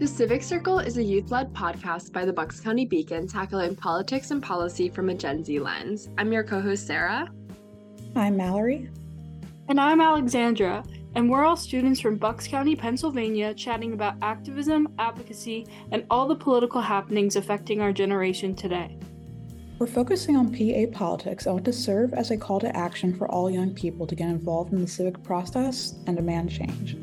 The Civic Circle is a youth-led podcast by the Bucks County Beacon tackling politics and policy from a Gen Z lens. I'm your co-host, Sarah. I'm Mallory. And I'm Alexandra. And we're all students from Bucks County, Pennsylvania, chatting about activism, advocacy, and all the political happenings affecting our generation today. We're focusing on PA politics and want to serve as a call to action for all young people to get involved in the civic process and demand change.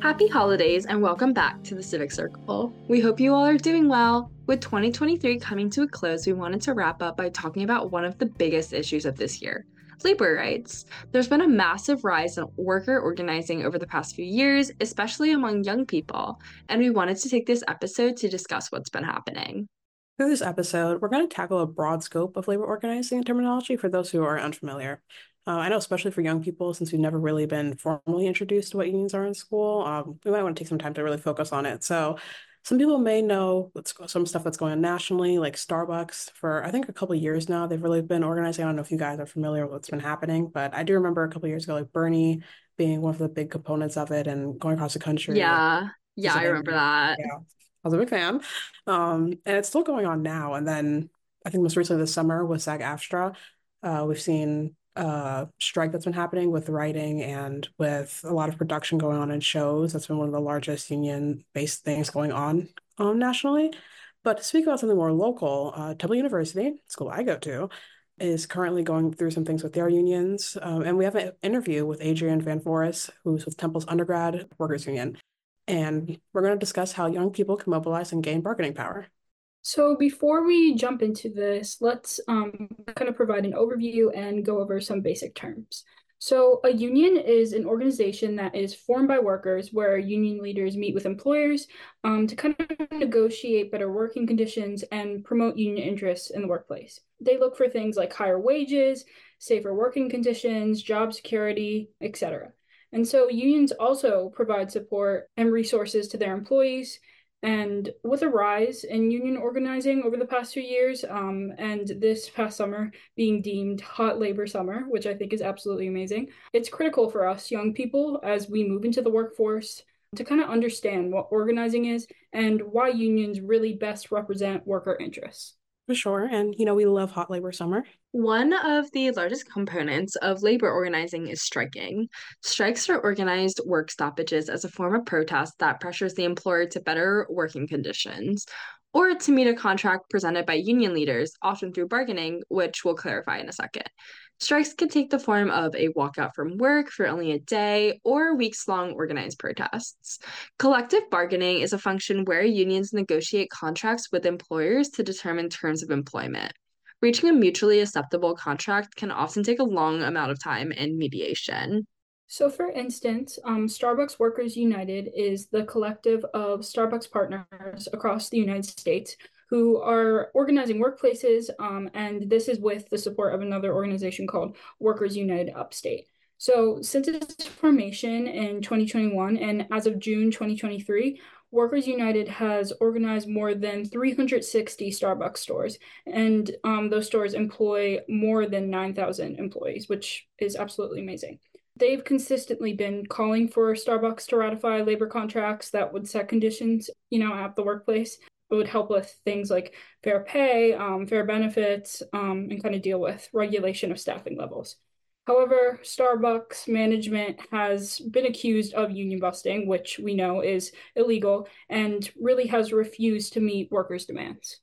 Happy holidays and welcome back to the Civic Circle. We hope you all are doing well. With 2023 coming to a close, we wanted to wrap up by talking about one of the biggest issues of this year, labor rights. There's been a massive rise in worker organizing over the past few years, especially among young people, and we wanted to take this episode to discuss what's been happening. Through this episode, we're going to tackle a broad scope of labor organizing and terminology for those who are unfamiliar. I know, especially for young people, since we've never really been formally introduced to what unions are in school, we might want to take some time to really focus on it. So some people may know some stuff that's going on nationally, like Starbucks. For, I think, a couple of years now, they've really been organizing. I don't know if you guys are familiar with what's been happening, but I do remember a couple of years ago, like Bernie being one of the big components of it and going across the country. Yeah, I remember that. Yeah, I was a big fan. And it's still going on now. And then I think most recently this summer with SAG-AFTRA, we've seen strike that's been happening with writing and with a lot of production going on in shows. That's been one of the largest union-based things going on nationally. But to speak about something more local, Temple University, school I go to, is currently going through some things with their unions. And we have an interview with Adrien Van Voorhis, who's with Temple's Undergrad Workers Union. And we're going to discuss how young people can mobilize and gain bargaining power. So before we jump into this, let's kind of provide an overview and go over some basic terms. So a union is an organization that is formed by workers where union leaders meet with employers to kind of negotiate better working conditions and promote union interests in the workplace. They look for things like higher wages, safer working conditions, job security, etc. And so unions also provide support and resources to their employees. And with a rise in union organizing over the past few years, and this past summer being deemed hot labor summer, which I think is absolutely amazing, it's critical for us young people as we move into the workforce to kind of understand what organizing is and why unions really best represent worker interests. For sure. And, you know, we love hot labor summer. One of the largest components of labor organizing is striking. Strikes are organized work stoppages as a form of protest that pressures the employer to better working conditions or to meet a contract presented by union leaders, often through bargaining, which we'll clarify in a second. Strikes can take the form of a walkout from work for only a day or weeks-long organized protests. Collective bargaining is a function where unions negotiate contracts with employers to determine terms of employment. Reaching a mutually acceptable contract can often take a long amount of time and mediation. So for instance, Starbucks Workers United is the collective of Starbucks partners across the United States who are organizing workplaces, and this is with the support of another organization called Workers United Upstate. So since its formation in 2021 and as of June 2023, Workers United has organized more than 360 Starbucks stores, and those stores employ more than 9,000 employees, which is absolutely amazing. They've consistently been calling for Starbucks to ratify labor contracts that would set conditions, you know, at the workplace. It would help with things like fair pay, fair benefits, and kind of deal with regulation of staffing levels. However, Starbucks management has been accused of union busting, which we know is illegal, and really has refused to meet workers' demands.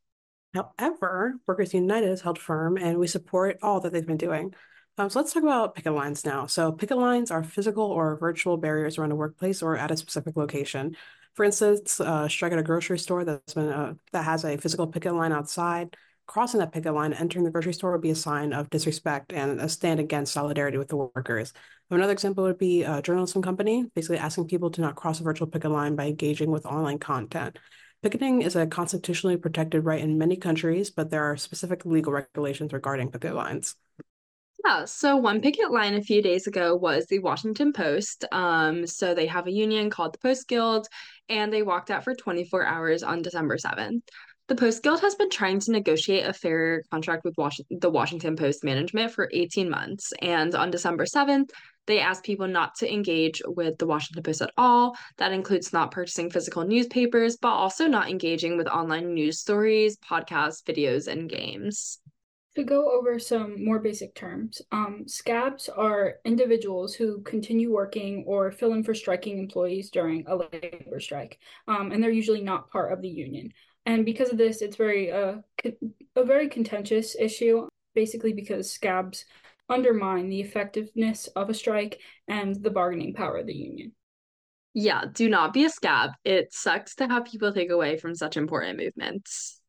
However, Workers United has held firm, and we support all that they've been doing. So let's talk about picket lines now. So picket lines are physical or virtual barriers around a workplace or at a specific location. For instance, strike at a grocery store that has a physical picket line outside. Crossing that picket line, entering the grocery store would be a sign of disrespect and a stand against solidarity with the workers. Another example would be a journalism company, basically asking people to not cross a virtual picket line by engaging with online content. Picketing is a constitutionally protected right in many countries, but there are specific legal regulations regarding picket lines. Yeah, so one picket line a few days ago was the Washington Post. So they have a union called the Post Guild, and they walked out for 24 hours on December 7th. The Post Guild has been trying to negotiate a fair contract with the Washington Post management for 18 months. And on December 7th, they asked people not to engage with the Washington Post at all. That includes not purchasing physical newspapers, but also not engaging with online news stories, podcasts, videos, and games. To go over some more basic terms, scabs are individuals who continue working or fill in for striking employees during a labor strike, and they're usually not part of the union. And because of this, it's a very contentious issue, basically because scabs undermine the effectiveness of a strike and the bargaining power of the union. Yeah, do not be a scab. It sucks to have people take away from such important movements.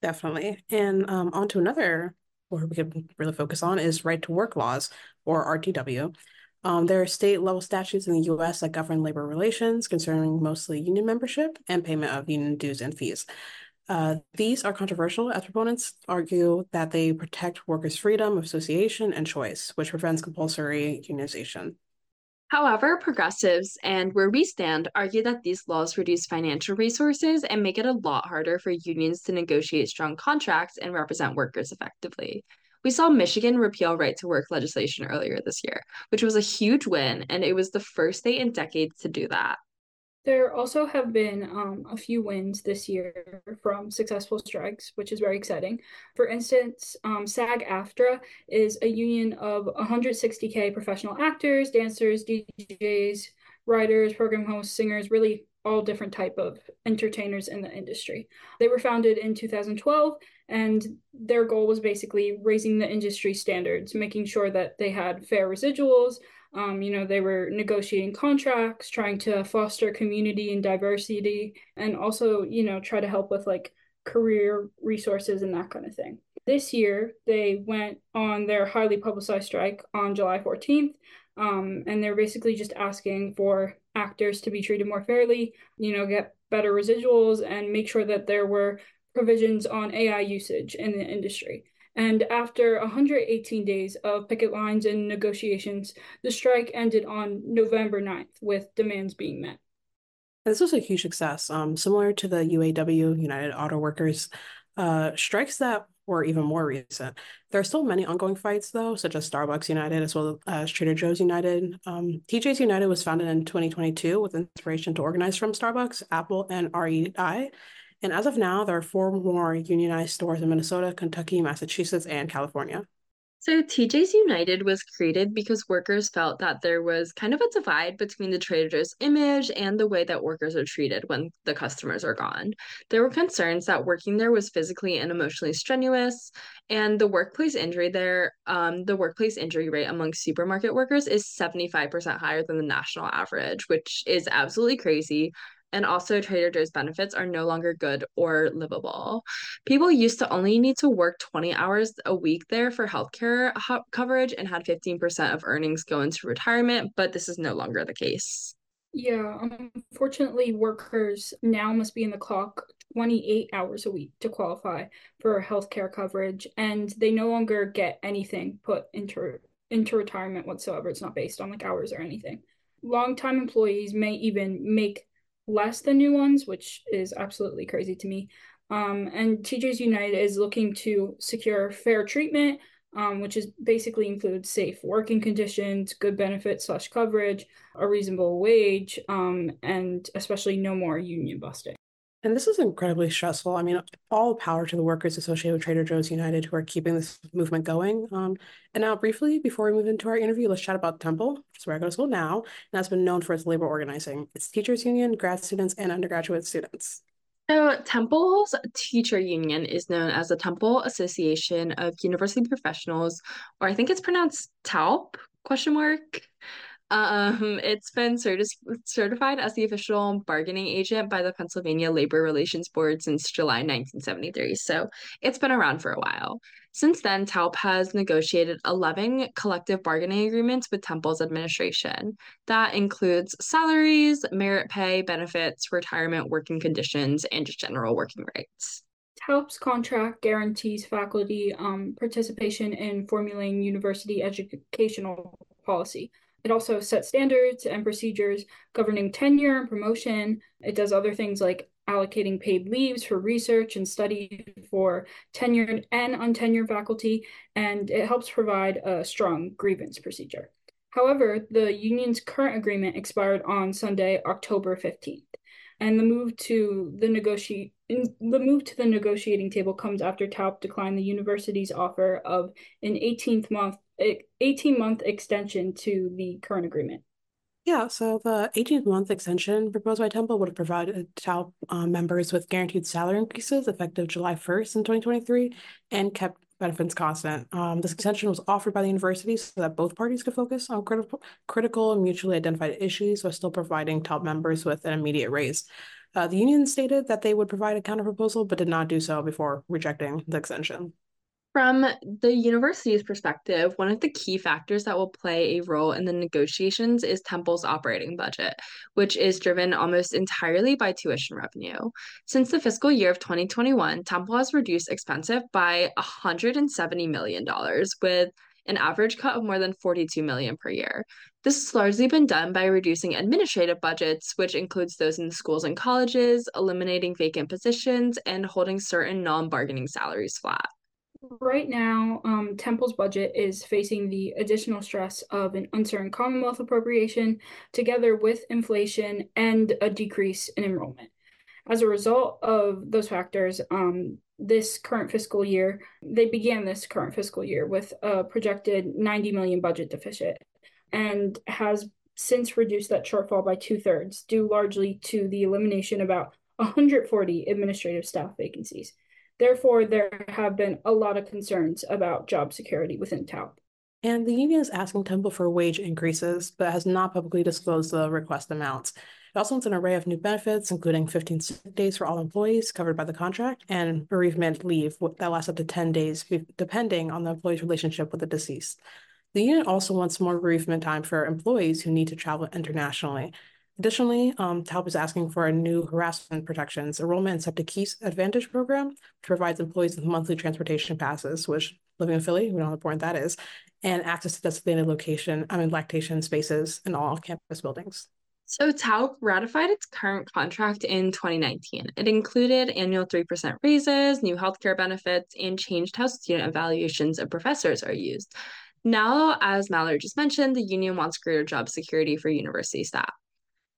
Definitely. And on to another, or we could really focus on, is right to work laws, or RTW. There are state-level statutes in the U.S. that govern labor relations concerning mostly union membership and payment of union dues and fees. These are controversial, as proponents argue that they protect workers' freedom of association and choice, which prevents compulsory unionization. However, progressives and Where We Stand argue that these laws reduce financial resources and make it a lot harder for unions to negotiate strong contracts and represent workers effectively. We saw Michigan repeal right-to-work legislation earlier this year, which was a huge win, and it was the first state in decades to do that. There also have been a few wins this year from successful strikes, which is very exciting. For instance, SAG-AFTRA is a union of 160K professional actors, dancers, DJs, writers, program hosts, singers, really all different type of entertainers in the industry. They were founded in 2012, and their goal was basically raising the industry standards, making sure that they had fair residuals. They were negotiating contracts, trying to foster community and diversity, and also, try to help with career resources and that kind of thing. This year, they went on their highly publicized strike on July 14th, and they're basically just asking for actors to be treated more fairly, get better residuals, and make sure that there were provisions on AI usage in the industry. And after 118 days of picket lines and negotiations, the strike ended on November 9th with demands being met. This was a huge success, similar to the UAW, United Auto Workers, strikes that were even more recent. There are still many ongoing fights, though, such as Starbucks United, as well as Trader Joe's United. TJ's United was founded in 2022 with inspiration to organize from Starbucks, Apple, and REI. And as of now, there are 4 more unionized stores in Minnesota, Kentucky, Massachusetts, and California. So TJ's United was created because workers felt that there was kind of a divide between the Trader Joe's image and the way that workers are treated when the customers are gone. There were concerns that working there was physically and emotionally strenuous, and the workplace injury rate among supermarket workers is 75% higher than the national average, which is absolutely crazy. And also, Trader Joe's benefits are no longer good or livable. People used to only need to work 20 hours a week there for healthcare coverage and had 15% of earnings go into retirement, but this is no longer the case. Yeah, unfortunately, workers now must be in the clock 28 hours a week to qualify for healthcare coverage, and they no longer get anything put into retirement whatsoever. It's not based on hours or anything. Longtime employees may even make less than new ones, which is absolutely crazy to me. And TJ's United is looking to secure fair treatment, which is basically includes safe working conditions, good benefits/coverage, a reasonable wage, and especially no more union busting. And this is incredibly stressful. I mean, all power to the workers associated with Trader Joe's United who are keeping this movement going. And now briefly, before we move into our interview, let's chat about Temple, which is where I go to school now, and that's been known for its labor organizing. It's teachers union, grad students, and undergraduate students. So Temple's teacher union is known as the Temple Association of University Professionals, or I think it's pronounced TALP, ? It's been certified as the official bargaining agent by the Pennsylvania Labor Relations Board since July 1973, so it's been around for a while. Since then, TALP has negotiated 11 collective bargaining agreements with Temple's administration. That includes salaries, merit pay, benefits, retirement, working conditions, and just general working rights. TALP's contract guarantees faculty participation in formulating university educational policy. It also sets standards and procedures governing tenure and promotion. It does other things like allocating paid leaves for research and study for tenured and untenured faculty, and it helps provide a strong grievance procedure. However, the union's current agreement expired on Sunday, October 15th, and the move to the negotiating table comes after Taupe declined the university's offer of an 18-month extension to the current agreement. Yeah, so the 18-month extension proposed by Temple would have provided Taupe members with guaranteed salary increases effective July 1st in 2023 and kept benefits constant. This extension was offered by the university so that both parties could focus on critical and mutually identified issues while still providing Taupe members with an immediate raise. The union stated that they would provide a counterproposal but did not do so before rejecting the extension. From the university's perspective, one of the key factors that will play a role in the negotiations is Temple's operating budget, which is driven almost entirely by tuition revenue. Since the fiscal year of 2021, Temple has reduced expenses by $170 million, with an average cut of more than $42 million per year. This has largely been done by reducing administrative budgets, which includes those in schools and colleges, eliminating vacant positions, and holding certain non-bargaining salaries flat. Right now, Temple's budget is facing the additional stress of an uncertain Commonwealth appropriation, together with inflation and a decrease in enrollment. As a result of those factors, they began this current fiscal year with a projected $90 million budget deficit, and has since reduced that shortfall by 2/3, due largely to the elimination of about 140 administrative staff vacancies. Therefore, there have been a lot of concerns about job security within Taupe. And the union is asking Temple for wage increases, but has not publicly disclosed the request amounts. It also wants an array of new benefits, including 15 sick days for all employees covered by the contract, and bereavement leave that lasts up to 10 days, depending on the employee's relationship with the deceased. The union also wants more bereavement time for employees who need to travel internationally. Additionally, Taupe is asking for a new harassment protections enrollment in SEPTA Keys Advantage program, which provides employees with monthly transportation passes, which, living in Philly, we know how important that is, and access to designated lactation spaces in all campus buildings. So Taupe ratified its current contract in 2019. It included annual 3% raises, new healthcare benefits, and changed how student evaluations of professors are used. Now, as Mallory just mentioned, the union wants greater job security for university staff.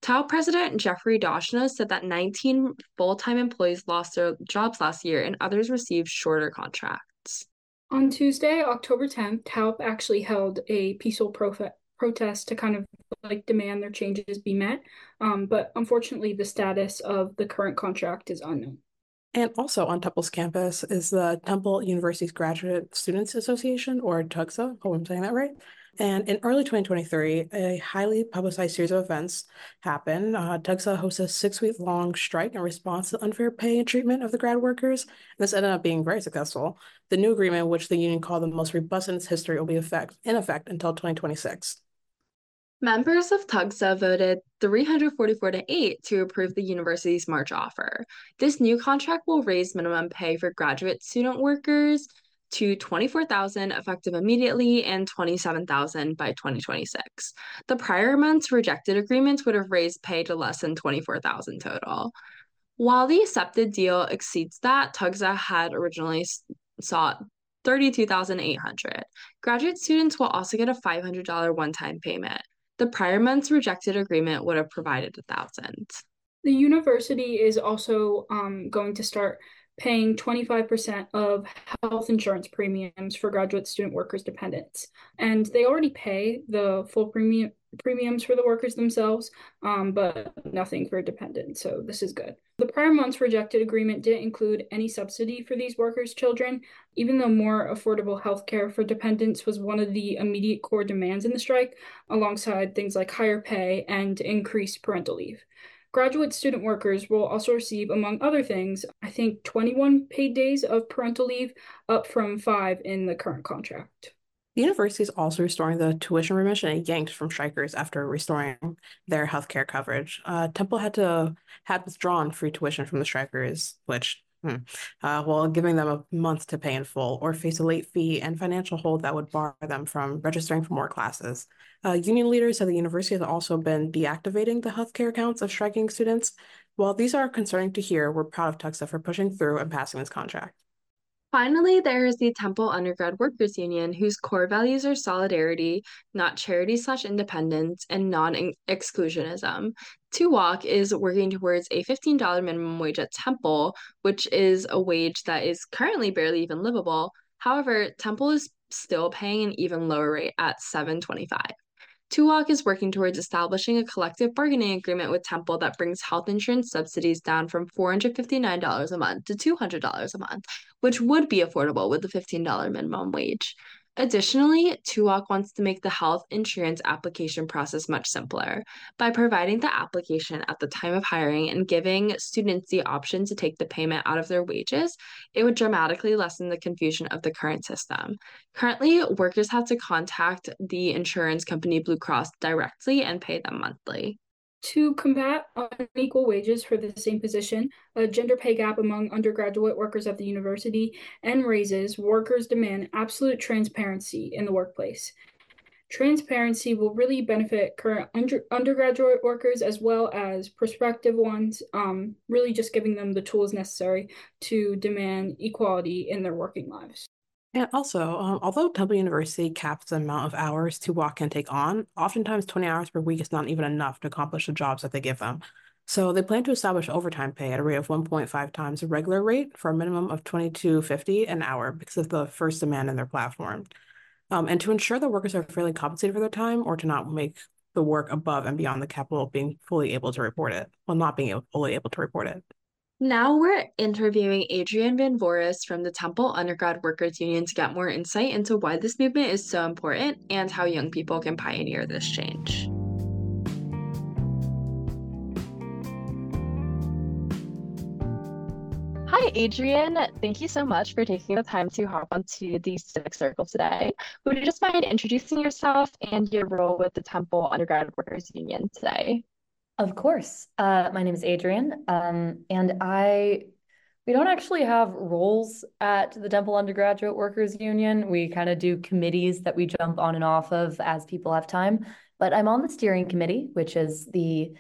Taupe President Jeffrey Doshna said that 19 full-time employees lost their jobs last year and others received shorter contracts. On Tuesday, October 10th, Taupe actually held a peaceful protest to kind of like demand their changes be met. But unfortunately, the status of the current contract is unknown. And also on Temple's campus is the Temple University's Graduate Students Association, or TUGSA. Hope I'm saying that right. And in early 2023, a highly publicized series of events happened. TUGSA hosted a 6-week-long strike in response to unfair pay and treatment of the grad workers. And this ended up being very successful. The new agreement, which the union called the most robust in its history, will be in effect until 2026. Members of TUGSA voted 344-8 to approve the university's March offer. This new contract will raise minimum pay for graduate student workers to $24,000 effective immediately and $27,000 by 2026. The prior month's rejected agreements would have raised pay to less than $24,000 total. While the accepted deal exceeds that, TUGSA had originally sought $32,800. Graduate students will also get a $500 one-time payment. The prior month's rejected agreement would have provided $1,000. The university is also going to start paying 25% of health insurance premiums for graduate student workers' dependents. And they already pay the full premiums for the workers themselves, but nothing for dependents, so this is good. The prior month's rejected agreement didn't include any subsidy for these workers' children, even though more affordable health care for dependents was one of the immediate core demands in the strike, alongside things like higher pay and increased parental leave. Graduate student workers will also receive, among other things, I think 21 paid days of parental leave, up from 5 in the current contract. The university is also restoring the tuition remission it yanked from strikers after restoring their healthcare coverage. Temple had withdrawn free tuition from the strikers, which, while giving them a month to pay in full or face a late fee and financial hold that would bar them from registering for more classes. Union leaders at the university have also been deactivating the healthcare accounts of striking students, While these are concerning to hear, we're proud of Tuxa for pushing through and passing this contract. Finally, there is the Temple Undergrad Workers Union, whose core values are solidarity, not charity/independence, and non-exclusionism. To Walk is working towards a $15 minimum wage at Temple, which is a wage that is currently barely even livable. However, Temple is still paying an even lower rate at $7.25. To Walk is working towards establishing a collective bargaining agreement with Temple that brings health insurance subsidies down from $459 a month to $200 a month, which would be affordable with the $15 minimum wage. Additionally, To Walk wants to make the health insurance application process much simpler by providing the application at the time of hiring and giving students the option to take the payment out of their wages. It would dramatically lessen the confusion of the current system. Currently, workers have to contact the insurance company Blue Cross directly and pay them monthly. To combat unequal wages for the same position, a gender pay gap among undergraduate workers at the university, and raises, workers demand absolute transparency in the workplace. Transparency will really benefit current undergraduate workers as well as prospective ones, really just giving them the tools necessary to demand equality in their working lives. And also, although Temple University caps the amount of hours To Walk and take on, oftentimes 20 hours per week is not even enough to accomplish the jobs that they give them. So they plan to establish overtime pay at a rate of 1.5 times the regular rate for a minimum of $22.50 an hour because of the first demand in their platform. And to ensure that workers are fairly compensated for their time or to not make the work above and beyond the cap while not being fully able to report it. Now we're interviewing Adrien Van Voorhis from the Temple Undergrad Workers Union to get more insight into why this movement is so important and how young people can pioneer this change. Hi, Adrien. Thank you so much for taking the time to hop onto the Civic Circle today. Would you just mind introducing yourself and your role with the Temple Undergrad Workers Union today? Of course. My name is Adrien, and we don't actually have roles at the Temple Undergraduate Workers Union. We kind of do committees that we jump on and off of as people have time, but I'm on the steering committee, which is the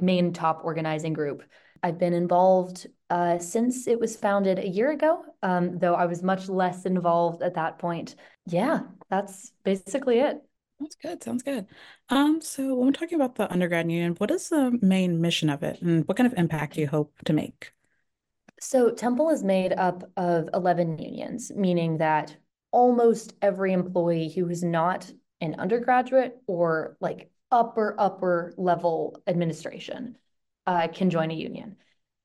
main top organizing group. I've been involved since it was founded a year ago, though I was much less involved at that point. Yeah, that's basically it. Sounds good. So when we're talking about the undergrad union, what is the main mission of it and what kind of impact do you hope to make? So Temple is made up of 11 unions, meaning that almost every employee who is not an undergraduate or upper level administration can join a union.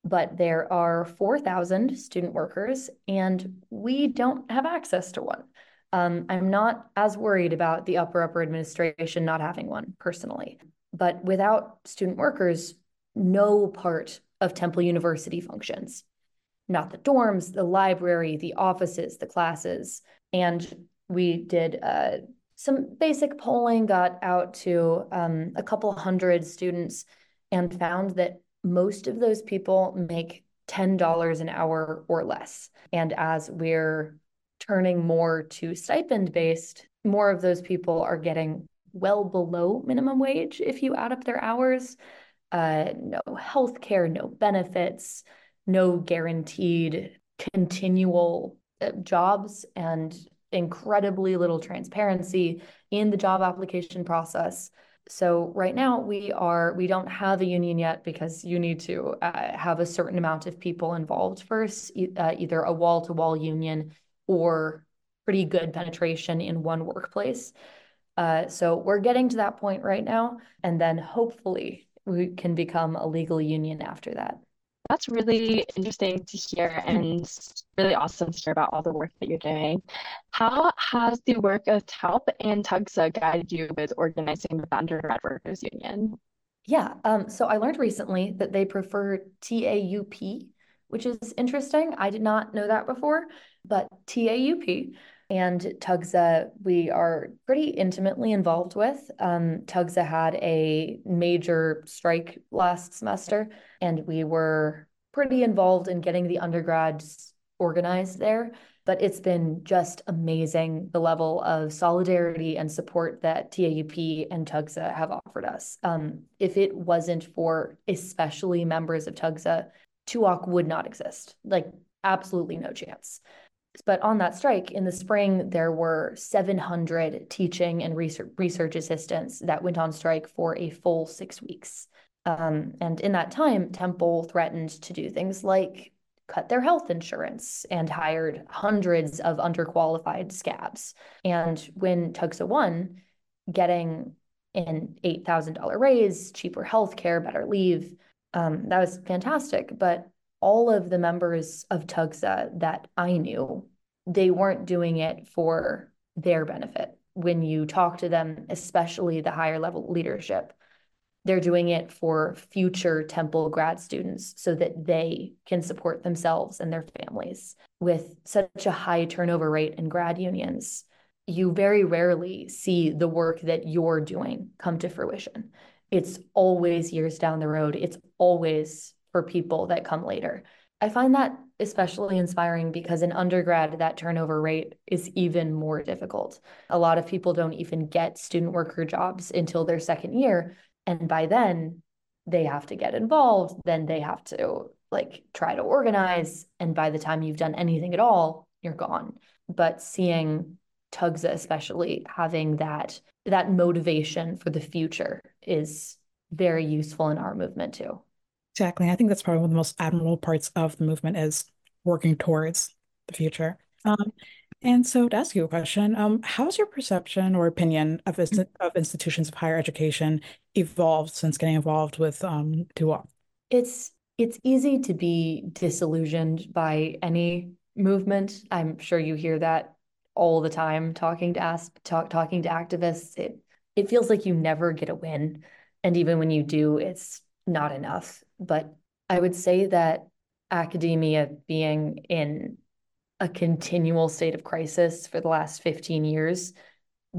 But there are 4,000 student workers and we don't have access to one. I'm not as worried about the upper administration not having one personally, but without student workers, no part of Temple University functions. Not the dorms, the library, the offices, the classes. And we did some basic polling, got out to a couple hundred students and found that most of those people make $10 an hour or less. And as we're turning more to stipend-based, more of those people are getting well below minimum wage if you add up their hours. No healthcare, no benefits, no guaranteed continual jobs, and incredibly little transparency in the job application process. So right now we don't have a union yet because you need to have a certain amount of people involved first, either a wall-to-wall union or pretty good penetration in one workplace. So we're getting to that point right now. And then hopefully we can become a legal union after that. That's really interesting to hear and really awesome to hear about all the work that you're doing. How has the work of TALP and TUGSA guided you with organizing with the Undergrad Workers Union? Yeah, so I learned recently that they prefer TAUP, which is interesting. I did not know that before, but TAUP and TUGSA, we are pretty intimately involved with. TUGSA had a major strike last semester, and we were pretty involved in getting the undergrads organized there. but it's been just amazing, the level of solidarity and support that TAUP and TUGSA have offered us. If it wasn't for especially members of TUGSA, TUOC would not exist, like absolutely no chance. But on that strike in the spring, there were 700 teaching and research assistants that went on strike for a full 6 weeks. And in that time, Temple threatened to do things like cut their health insurance and hired hundreds of underqualified scabs. And when TUGSA won, getting an $8,000 raise, cheaper health care, better leave, that was fantastic. But all of the members of TUGSA that I knew, they weren't doing it for their benefit. When you talk to them, especially the higher level leadership, they're doing it for future Temple grad students so that they can support themselves and their families. With such a high turnover rate in grad unions, you very rarely see the work that you're doing come to fruition. It's always years down the road. It's always for people that come later. I find that especially inspiring because in undergrad, that turnover rate is even more difficult. A lot of people don't even get student worker jobs until their second year. And by then they have to get involved. Then they have to try to organize. And by the time you've done anything at all, you're gone. But seeing TUGSA especially having that motivation for the future is very useful in our movement too. Exactly. I think that's probably one of the most admirable parts of the movement is working towards the future. And so to ask you a question, how's your perception or opinion of institutions of higher education evolved since getting involved with TUOC? It's easy to be disillusioned by any movement. I'm sure you hear that all the time talking to activists. It feels like you never get a win. And even when you do, it's not enough. But I would say that academia being in a continual state of crisis for the last 15 years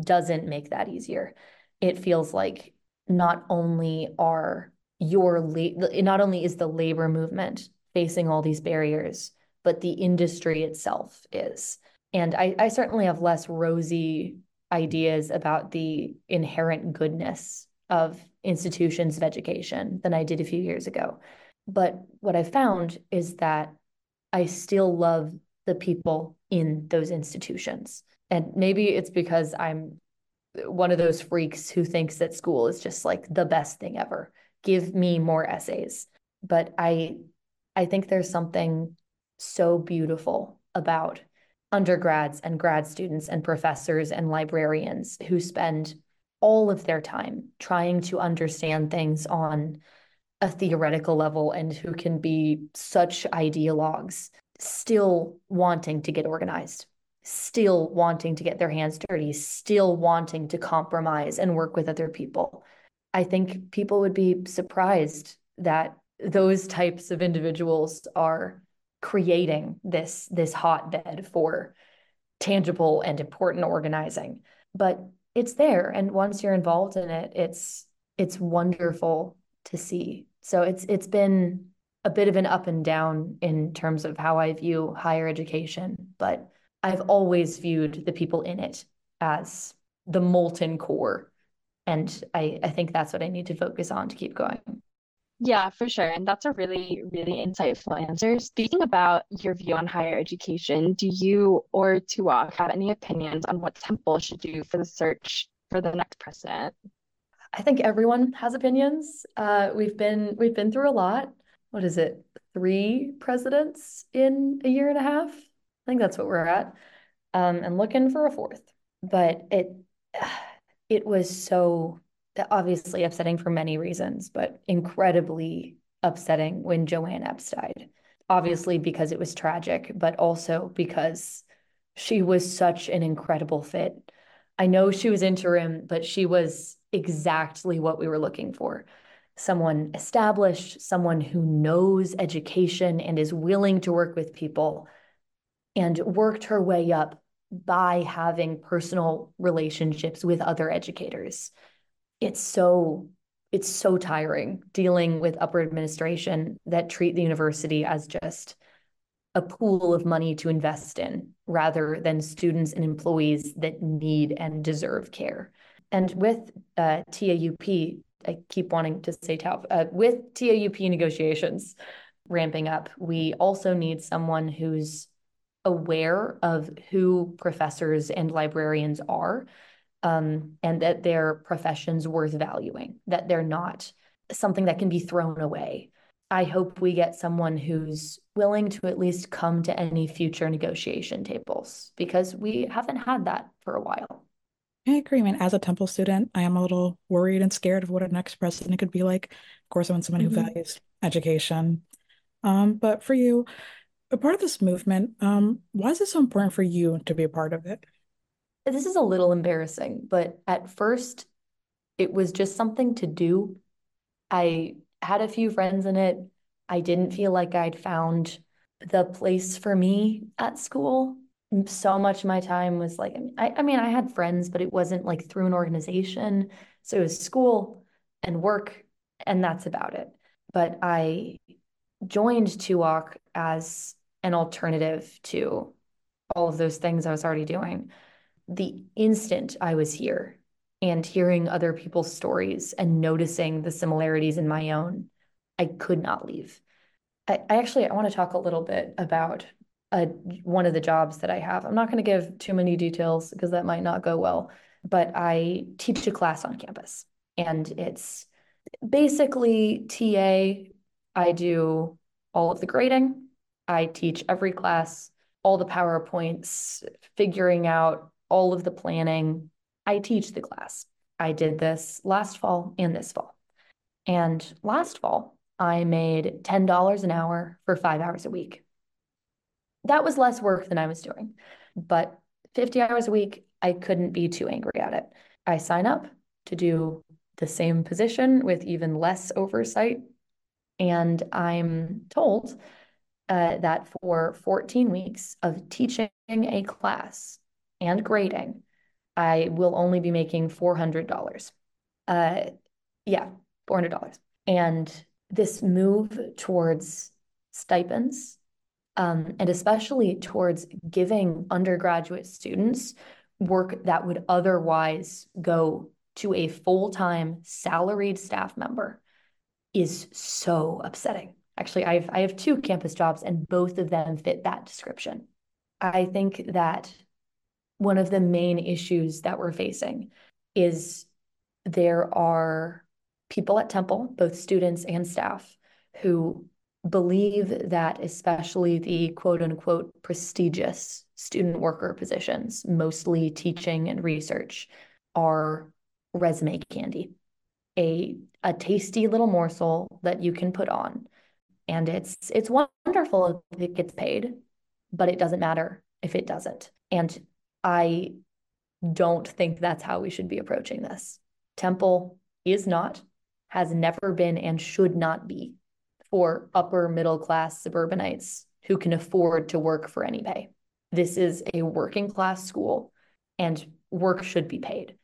doesn't make that easier. It feels like not only is the labor movement facing all these barriers, but the industry itself is. And I certainly have less rosy ideas about the inherent goodness of institutions of education than I did a few years ago. But what I found is that I still love the people in those institutions. And maybe it's because I'm one of those freaks who thinks that school is just the best thing ever. Give me more essays. But I think there's something so beautiful about undergrads and grad students and professors and librarians who spend all of their time trying to understand things on a theoretical level and who can be such ideologues, still wanting to get organized, still wanting to get their hands dirty, still wanting to compromise and work with other people. I think people would be surprised that those types of individuals are creating this hotbed for tangible and important organizing. But it's there. And once you're involved in it, it's wonderful to see. So it's been a bit of an up and down in terms of how I view higher education, but I've always viewed the people in it as the molten core. And I think that's what I need to focus on to keep going. Yeah, for sure. And that's a really, really insightful answer. Speaking about your view on higher education, do you or TUOC have any opinions on what Temple should do for the search for the next president? I think everyone has opinions. We've been through a lot. What is it? 3 presidents in a year and a half? I think that's what we're at. And looking for a 4th. But it was so obviously upsetting for many reasons, but incredibly upsetting when Joanne Epps died. Obviously because it was tragic, but also because she was such an incredible fit. I know she was interim, but she was exactly what we were looking for. Someone established, someone who knows education and is willing to work with people, and worked her way up by having personal relationships with other educators. It's so tiring dealing with upper administration that treat the university as just a pool of money to invest in rather than students and employees that need and deserve care. And with TAUP, I keep wanting to say TAUP, with TAUP negotiations ramping up, we also need someone who's aware of who professors and librarians are, and that their profession's worth valuing, that they're not something that can be thrown away. I hope we get someone who's willing to at least come to any future negotiation tables, because we haven't had that for a while. I agree. I mean, as a Temple student, I am a little worried and scared of what our next president could be like. Of course, I want someone who values education. But for you, a part of this movement, why is it so important for you to be a part of it? This is a little embarrassing, but at first, it was just something to do. I had a few friends in it. I didn't feel like I'd found the place for me at school. So much of my time was like, I mean, I had friends, but it wasn't like through an organization. So it was school and work, and that's about it. But I joined TUOC as an alternative to all of those things I was already doing. The instant I was here and hearing other people's stories and noticing the similarities in my own, I could not leave. I want to talk a little bit about one of the jobs that I have. I'm not going to give too many details because that might not go well, but I teach a class on campus, and it's basically TA. I do all of the grading. I teach every class, all the PowerPoints, figuring out all of the planning. I teach the class. I did this last fall and this fall. And last fall, I made $10 an hour for 5 hours a week. That was less work than I was doing, but 50 hours a week, I couldn't be too angry at it. I sign up to do the same position with even less oversight. And I'm told that for 14 weeks of teaching a class and grading, I will only be making $400. $400. And this move towards stipends, and especially towards giving undergraduate students work that would otherwise go to a full-time salaried staff member, is so upsetting. Actually, I have two campus jobs, and both of them fit that description. I think that one of the main issues that we're facing is there are people at Temple, both students and staff, who believe that especially the quote unquote prestigious student worker positions, mostly teaching and research, are resume candy, a tasty little morsel that you can put on. And it's wonderful if it gets paid, but it doesn't matter if it doesn't. And I don't think that's how we should be approaching this. Temple is not, has never been, and should not be for upper middle class suburbanites who can afford to work for any pay. This is a working class school, and work should be paid.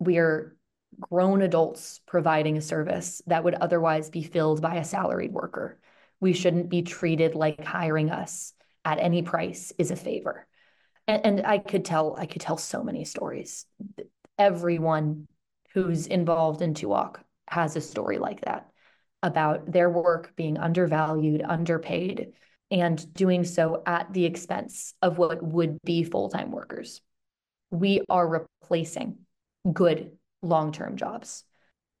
We're grown adults providing a service that would otherwise be filled by a salaried worker. We shouldn't be treated like hiring us at any price is a favor. And I could tell so many stories. Everyone who's involved in TUOC has a story like that about their work being undervalued, underpaid, and doing so at the expense of what would be full-time workers. We are replacing good long-term jobs.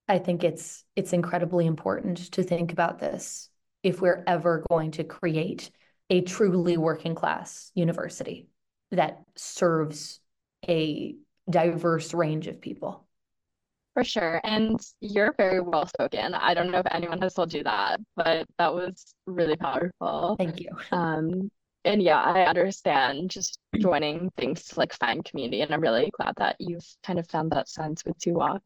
I think it's incredibly important to think about this if we're ever going to create a truly working class university that serves a diverse range of people. For sure. And you're very well spoken. I don't know if anyone has told you that, but that was really powerful. Thank you. And yeah, I understand just joining things to like find community. And I'm really glad that you've kind of found that sense with TUOC.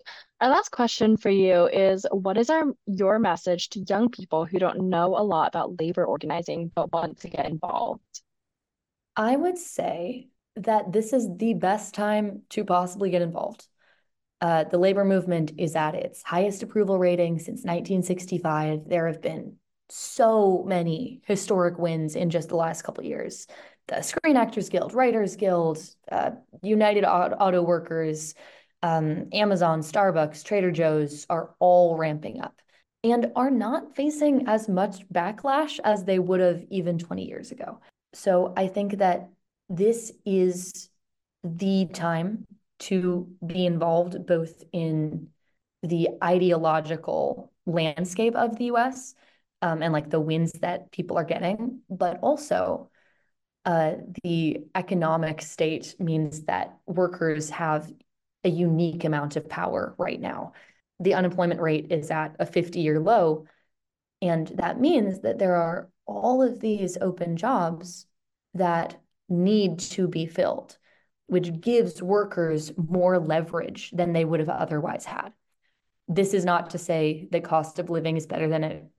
Our last question for you is, what is your message to young people who don't know a lot about labor organizing but want to get involved? I would say that this is the best time to possibly get involved. The labor movement is at its highest approval rating since 1965. There have been so many historic wins in just the last couple of years. The Screen Actors Guild, Writers Guild, United Auto Workers, Amazon, Starbucks, Trader Joe's are all ramping up and are not facing as much backlash as they would have even 20 years ago. So I think that this is the time to be involved both in the ideological landscape of the US and like the wins that people are getting, but also the economic state means that workers have a unique amount of power right now. The unemployment rate is at a 50-year low, and that means that there are all of these open jobs that need to be filled, which gives workers more leverage than they would have otherwise had. This is not to say the cost of living is better than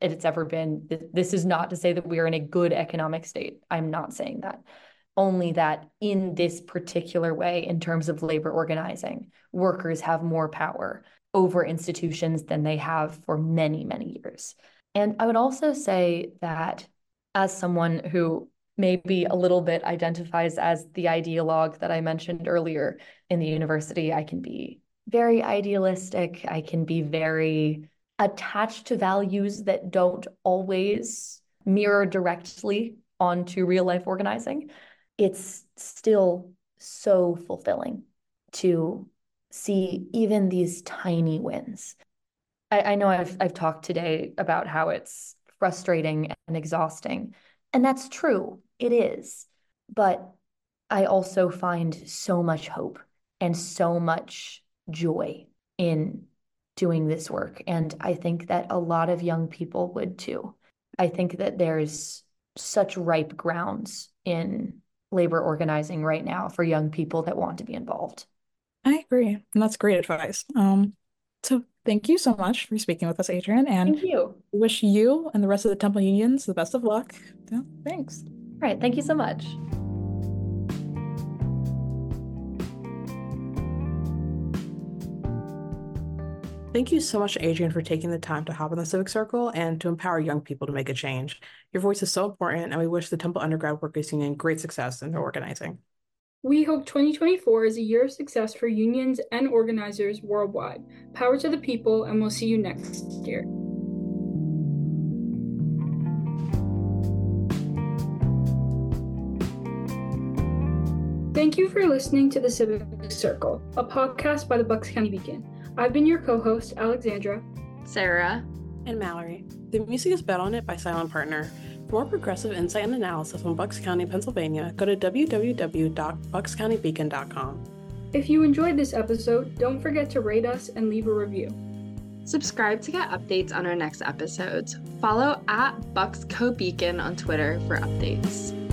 it's ever been. This is not to say that we are in a good economic state. I'm not saying that. Only that in this particular way, in terms of labor organizing, workers have more power over institutions than they have for many, many years. And I would also say that as someone who maybe a little bit identifies as the ideologue that I mentioned earlier in the university, I can be very idealistic. I can be very attached to values that don't always mirror directly onto real life organizing. It's still so fulfilling to see even these tiny wins. I know I've talked today about how it's frustrating and exhausting, and that's true. It is. But I also find so much hope and so much joy in doing this work. And I think that a lot of young people would too. I think that there's such ripe grounds in labor organizing right now for young people that want to be involved. I agree. And that's great advice. So thank you so much for speaking with us, Adrien. And thank you. Wish you and the rest of the Temple unions the best of luck. Yeah, thanks. All right. Thank you so much. Thank you so much to Adrien for taking the time to hop on the Civic Circle and to empower young people to make a change. Your voice is so important, and we wish the Temple Undergrad Workers Union great success in their organizing. We hope 2024 is a year of success for unions and organizers worldwide. Power to the people, and we'll see you next year. Thank you for listening to the Civic Circle, a podcast by the Bucks County Beacon. I've been your co-host, Alexandra, Sarah, and Mallory. The music is Bet On It by Silent Partner. For more progressive insight and analysis on Bucks County, Pennsylvania, go to www.buckscountybeacon.com. If you enjoyed this episode, don't forget to rate us and leave a review. Subscribe to get updates on our next episodes. Follow @BucksCoBeacon on Twitter for updates.